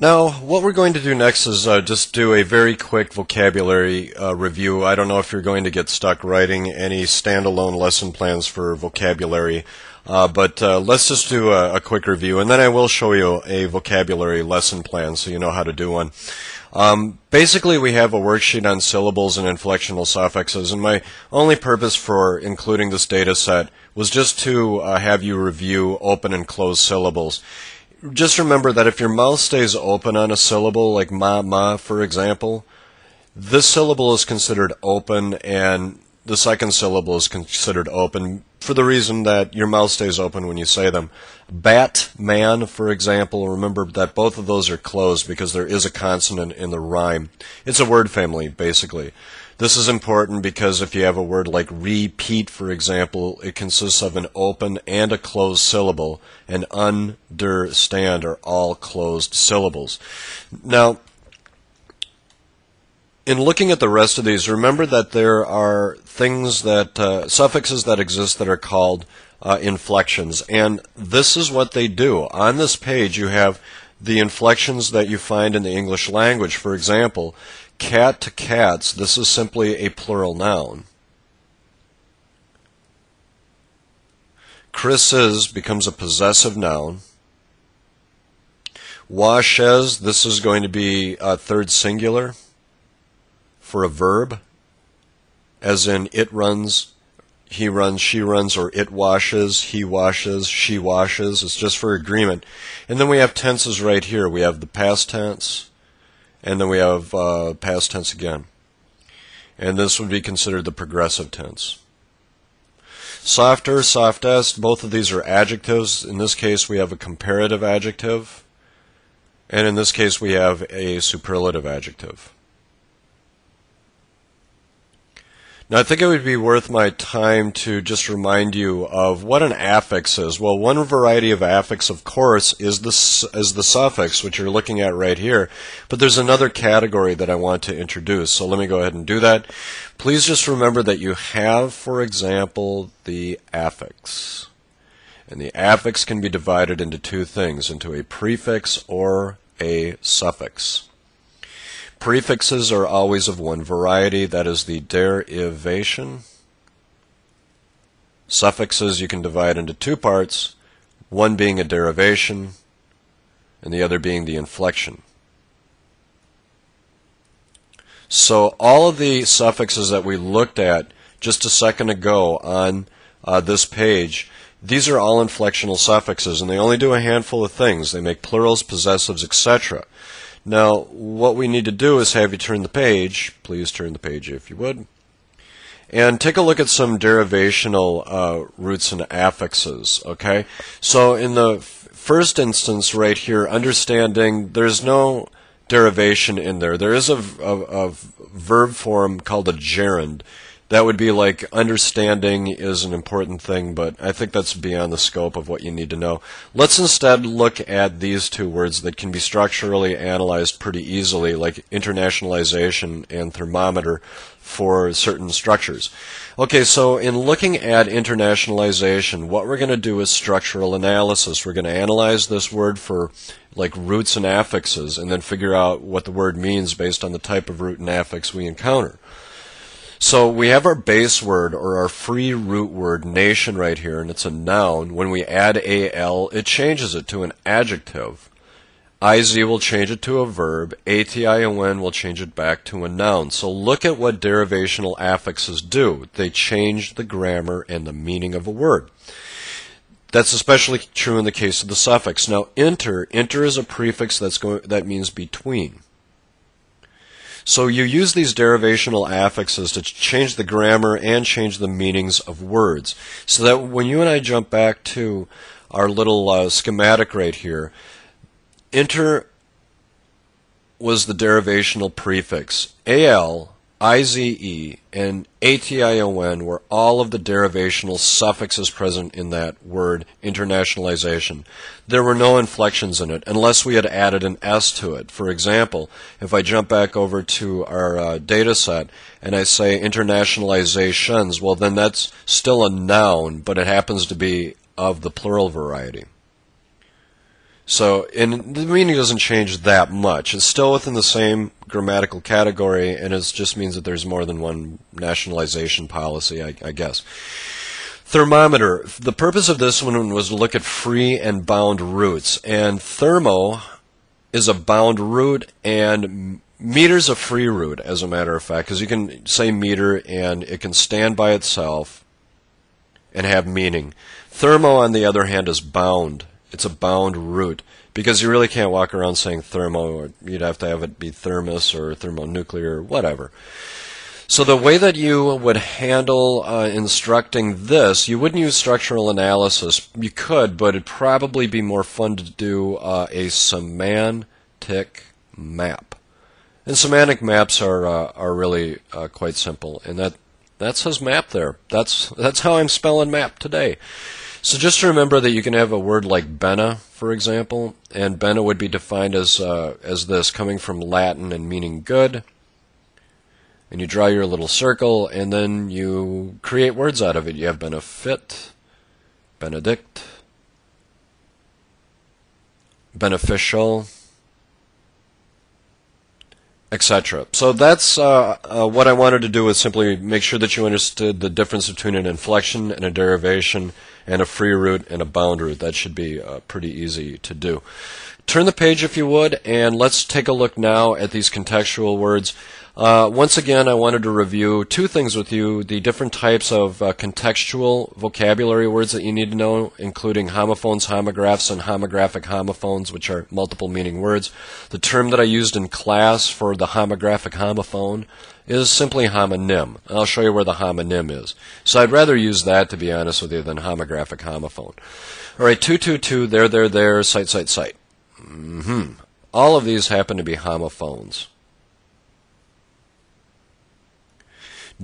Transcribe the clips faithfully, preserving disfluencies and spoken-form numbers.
Now, what we're going to do next is uh, just do a very quick vocabulary uh, review. I don't know if you're going to get stuck writing any standalone lesson plans for vocabulary, uh, but uh, let's just do a, a quick review, and then I will show you a vocabulary lesson plan so you know how to do one. Um, basically, we have a worksheet on syllables and inflectional suffixes, and my only purpose for including this data set was just to uh, have you review open and closed syllables. Just remember that if your mouth stays open on a syllable, like ma, ma, for example, this syllable is considered open, and the second syllable is considered open for the reason that your mouth stays open when you say them. Bat, man, for example, remember that both of those are closed because there is a consonant in the rhyme. It's a word family, basically. This is important because if you have a word like repeat, for example, it consists of an open and a closed syllable, and understand are all closed syllables. Now, in looking at the rest of these, remember that there are things that, uh, suffixes that exist that are called uh, inflections, and this is what they do. On this page you have the inflections that you find in the English language. For example, cat to cats, this is simply a plural noun. Chris's becomes a possessive noun. Washes, this is going to be a third singular for a verb, as in it runs, he runs, she runs, or it washes, he washes, she washes. It's just for agreement. And then we have tenses right here. We have the past tense, and then we have uh, past tense again. And this would be considered the progressive tense. Softer, softest, both of these are adjectives. In this case, we have a comparative adjective, and in this case, we have a superlative adjective. Now, I think it would be worth my time to just remind you of what an affix is. Well, one variety of affix, of course, is the, is the suffix, which you're looking at right here. But there's another category that I want to introduce, so let me go ahead and do that. Please just remember that you have, for example, the affix. And the affix can be divided into two things, into a prefix or a suffix. Prefixes are always of one variety, that is the derivation. Suffixes you can divide into two parts, one being a derivation and the other being the inflection. So all of the suffixes that we looked at just a second ago on uh, this page, these are all inflectional suffixes, and they only do a handful of things. They make plurals, possessives, et cetera. Now, what we need to do is have you turn the page. Please turn the page if you would. And take a look at some derivational uh, roots and affixes, okay? So in the first instance right here, understanding, there's no derivation in there. There is a, a, a verb form called a gerund. That would be like understanding is an important thing, but I think that's beyond the scope of what you need to know. Let's instead look at these two words that can be structurally analyzed pretty easily, like internationalization and thermometer for certain structures. Okay, so in looking at internationalization, what we're going to do is structural analysis. We're going to analyze this word for like roots and affixes and then figure out what the word means based on the type of root and affix we encounter. So we have our base word, or our free root word, nation, right here, and it's a noun. When we add al, it changes it to an adjective. Iz will change it to a verb. Ation will change it back to a noun. So look at what derivational affixes do. They change the grammar and the meaning of a word. That's especially true in the case of the suffix. Now, inter. Inter is a prefix that's going, that means between. So you use these derivational affixes to change the grammar and change the meanings of words. So that when you and I jump back to our little uh, schematic right here, inter was the derivational prefix. Al, Ize, and Ation were all of the derivational suffixes present in that word, internationalization. There were no inflections in it unless we had added an S to it. For example, if I jump back over to our uh, data set and I say internationalizations, well then that's still a noun, but it happens to be of the plural variety. So, and the meaning doesn't change that much. It's still within the same grammatical category, and it just means that there's more than one nationalization policy, I, I guess. Thermometer. The purpose of this one was to look at free and bound roots, and thermo is a bound root, and meter's a free root, as a matter of fact, because you can say meter, and it can stand by itself and have meaning. Thermo, on the other hand, is bound. It's a bound root, because you really can't walk around saying thermo, or you'd have to have it be thermos or thermonuclear, whatever. So the way that you would handle uh, instructing this, you wouldn't use structural analysis. You could, but it'd probably be more fun to do uh, a semantic map. And semantic maps are uh, are really uh, quite simple, and that that says map there. That's that's how I'm spelling map today. So just remember that you can have a word like bena, for example, and bena would be defined as uh, as this, coming from Latin and meaning good. And you draw your little circle, and then you create words out of it. You have benefit, benedict, beneficial, et cetera. So that's uh, uh, what I wanted to do, is simply make sure that you understood the difference between an inflection and a derivation and a free root and a bound root. That should be uh, pretty easy to do. Turn the page if you would, and let's take a look now at these contextual words. Uh, once again, I wanted to review two things with you, the different types of uh, contextual vocabulary words that you need to know, including homophones, homographs, and homographic homophones, which are multiple meaning words. The term that I used in class for the homographic homophone is simply homonym. I'll show you where the homonym is. So I'd rather use that, to be honest with you, than homographic homophone. All right, two two two, there, there, there, site, site, site. Mm-hmm. All of these happen to be homophones.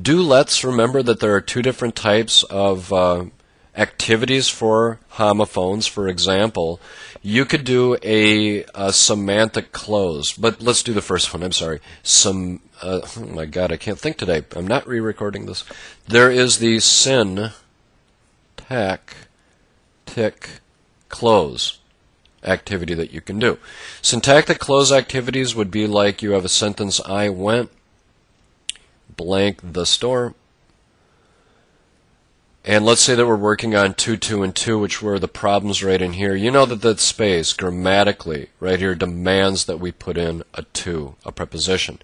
Do let's remember that there are two different types of uh, activities for homophones. For example, you could do a, a semantic close, but let's do the first one. I'm sorry. Some, uh, oh my God, I can't think today. I'm not re-recording this. There is the syn, tac, tic, close activity that you can do. Syntactic close activities would be like you have a sentence, I went blank the store. And let's say that we're working on two, two, and two, which were the problems right in here. You know that that space, grammatically, right here, demands that we put in a to, a preposition.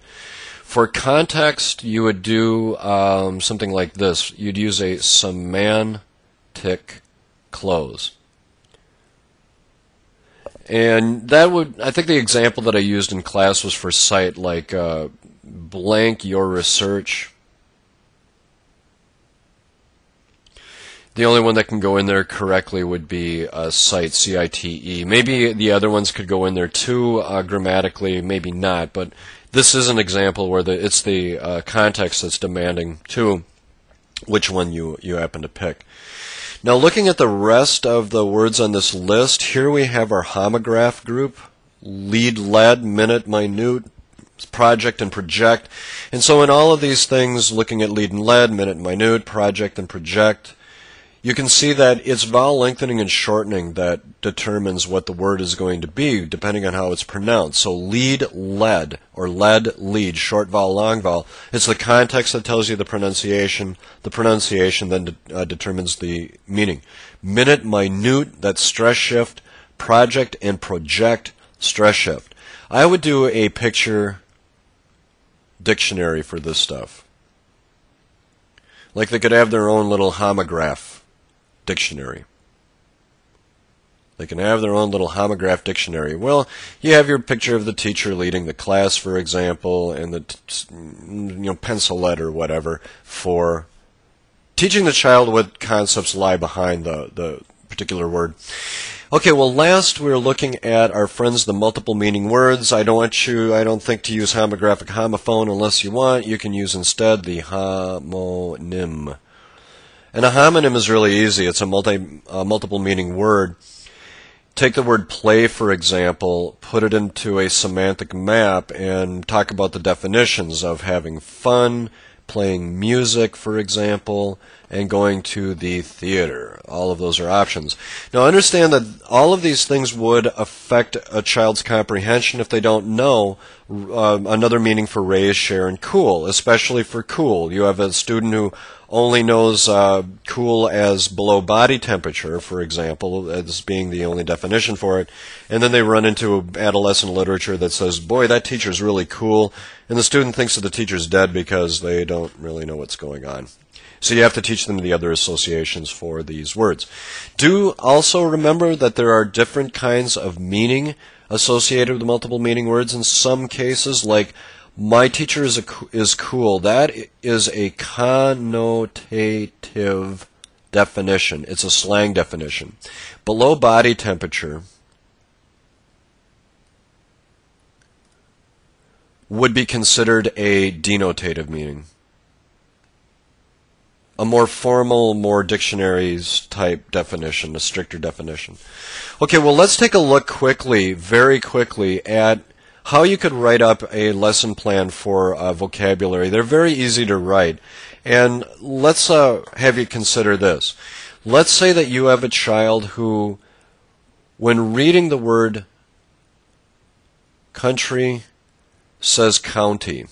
For context, you would do um, something like this. You'd use a semantic close. And that would, I think the example that I used in class was for site, like uh, blank your research. The only one that can go in there correctly would be uh, site, C I T E. Maybe the other ones could go in there too, uh, grammatically, maybe not, but this is an example where the, it's the uh, context that's demanding too, which one you, you happen to pick. Now, looking at the rest of the words on this list, here we have our homograph group, lead, led, minute, minute, project, and project. And so in all of these things, looking at lead and led, minute, minute, project, and project, you can see that it's vowel lengthening and shortening that determines what the word is going to be, depending on how it's pronounced. So lead, led, or led, lead, short vowel, long vowel. It's the context that tells you the pronunciation. The pronunciation then de uh, determines the meaning. Minute, minute, that's stress shift. Project and project, stress shift. I would do a picture dictionary for this stuff. Like they could have their own little homograph dictionary. They can have their own little homograph dictionary. Well, you have your picture of the teacher leading the class, for example, and the t you know pencilette or whatever for teaching the child what concepts lie behind the the particular word. Okay, well, last we're looking at our friends, the multiple meaning words. I don't want you, I don't think, to use homographic homophone unless you want. You can use instead the homonym. And a homonym is really easy. It's a multi, uh, multiple meaning word. Take the word play, for example, put it into a semantic map, and talk about the definitions of having fun, playing music, for example, and going to the theater. All of those are options. Now, understand that all of these things would affect a child's comprehension if they don't know uh, another meaning for raise, share, and cool, especially for cool. You have a student who only knows uh, cool as below body temperature, for example, as being the only definition for it, and then they run into adolescent literature that says, boy, that teacher's really cool, and the student thinks that the teacher's dead because they don't really know what's going on. So you have to teach them the other associations for these words. Do also remember that there are different kinds of meaning associated with multiple meaning words in some cases, like my teacher is a, is cool. That is a connotative definition. It's a slang definition. Below body temperature would be considered a denotative meaning, a more formal, more dictionaries type definition, a stricter definition. Okay, well, let's take a look quickly, very quickly, at how you could write up a lesson plan for uh, vocabulary. They're very easy to write. And let's uh, have you consider this. Let's say that you have a child who, when reading the word country, says county.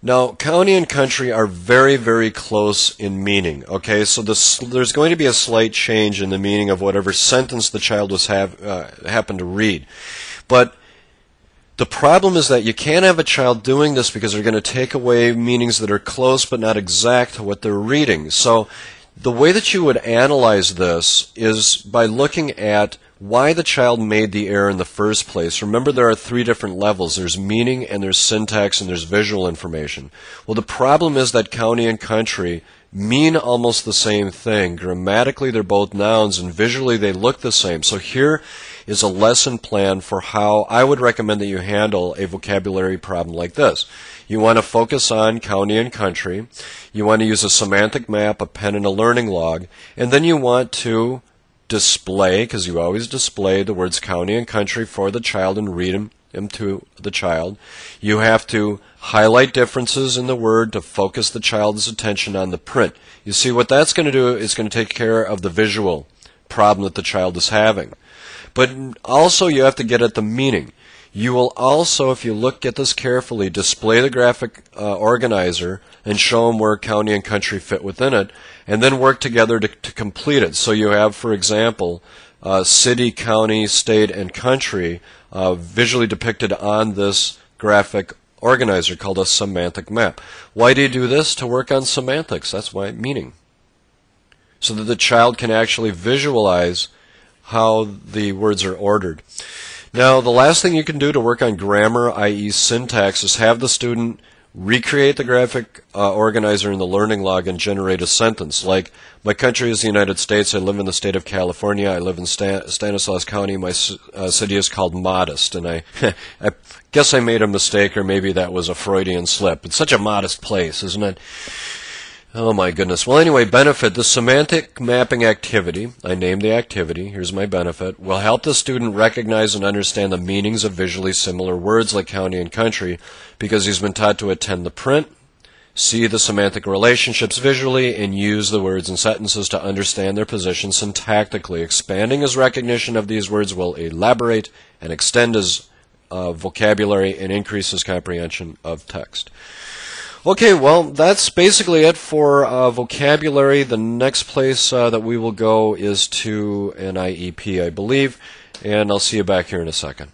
Now, county and country are very, very close in meaning, okay? So this, there's going to be a slight change in the meaning of whatever sentence the child was have, uh, happened to read. But the problem is that you can't have a child doing this because they're going to take away meanings that are close but not exact to what they're reading. So the way that you would analyze this is by looking at why the child made the error in the first place. Remember, there are three different levels. There's meaning, and there's syntax, and there's visual information. Well, the problem is that county and country mean almost the same thing. Grammatically, they're both nouns, and visually, they look the same. So here is a lesson plan for how I would recommend that you handle a vocabulary problem like this. You want to focus on county and country. You want to use a semantic map, a pen, and a learning log. And then you want to display, because you always display the words county and country for the child and read them, them to the child. You have to highlight differences in the word to focus the child's attention on the print. You see, what that's going to do is going to take care of the visual problem that the child is having. But also you have to get at the meaning. You will also, if you look at this carefully, display the graphic uh, organizer and show them where county and country fit within it, and then work together to, to complete it. So you have, for example, uh, city, county, state, and country uh, visually depicted on this graphic organizer called a semantic map. Why do you do this? To work on semantics. That's why, meaning. So that the child can actually visualize how the words are ordered. Now, the last thing you can do to work on grammar, that is syntax, is have the student recreate the graphic uh, organizer in the learning log and generate a sentence like, my country is the United States, I live in the state of California, I live in Stan Stanislaus County, my uh, city is called Modest, and I, I guess I made a mistake, or maybe that was a Freudian slip. It's such a modest place, isn't it? Oh my goodness. Well, anyway, benefit. The semantic mapping activity, I named the activity, here's my benefit, will help the student recognize and understand the meanings of visually similar words like county and country because he's been taught to attend the print, see the semantic relationships visually, and use the words and sentences to understand their positions syntactically. Expanding his recognition of these words will elaborate and extend his uh, vocabulary and increase his comprehension of text. Okay, well, that's basically it for uh, vocabulary. The next place uh, that we will go is to an I E P, I believe, and I'll see you back here in a second.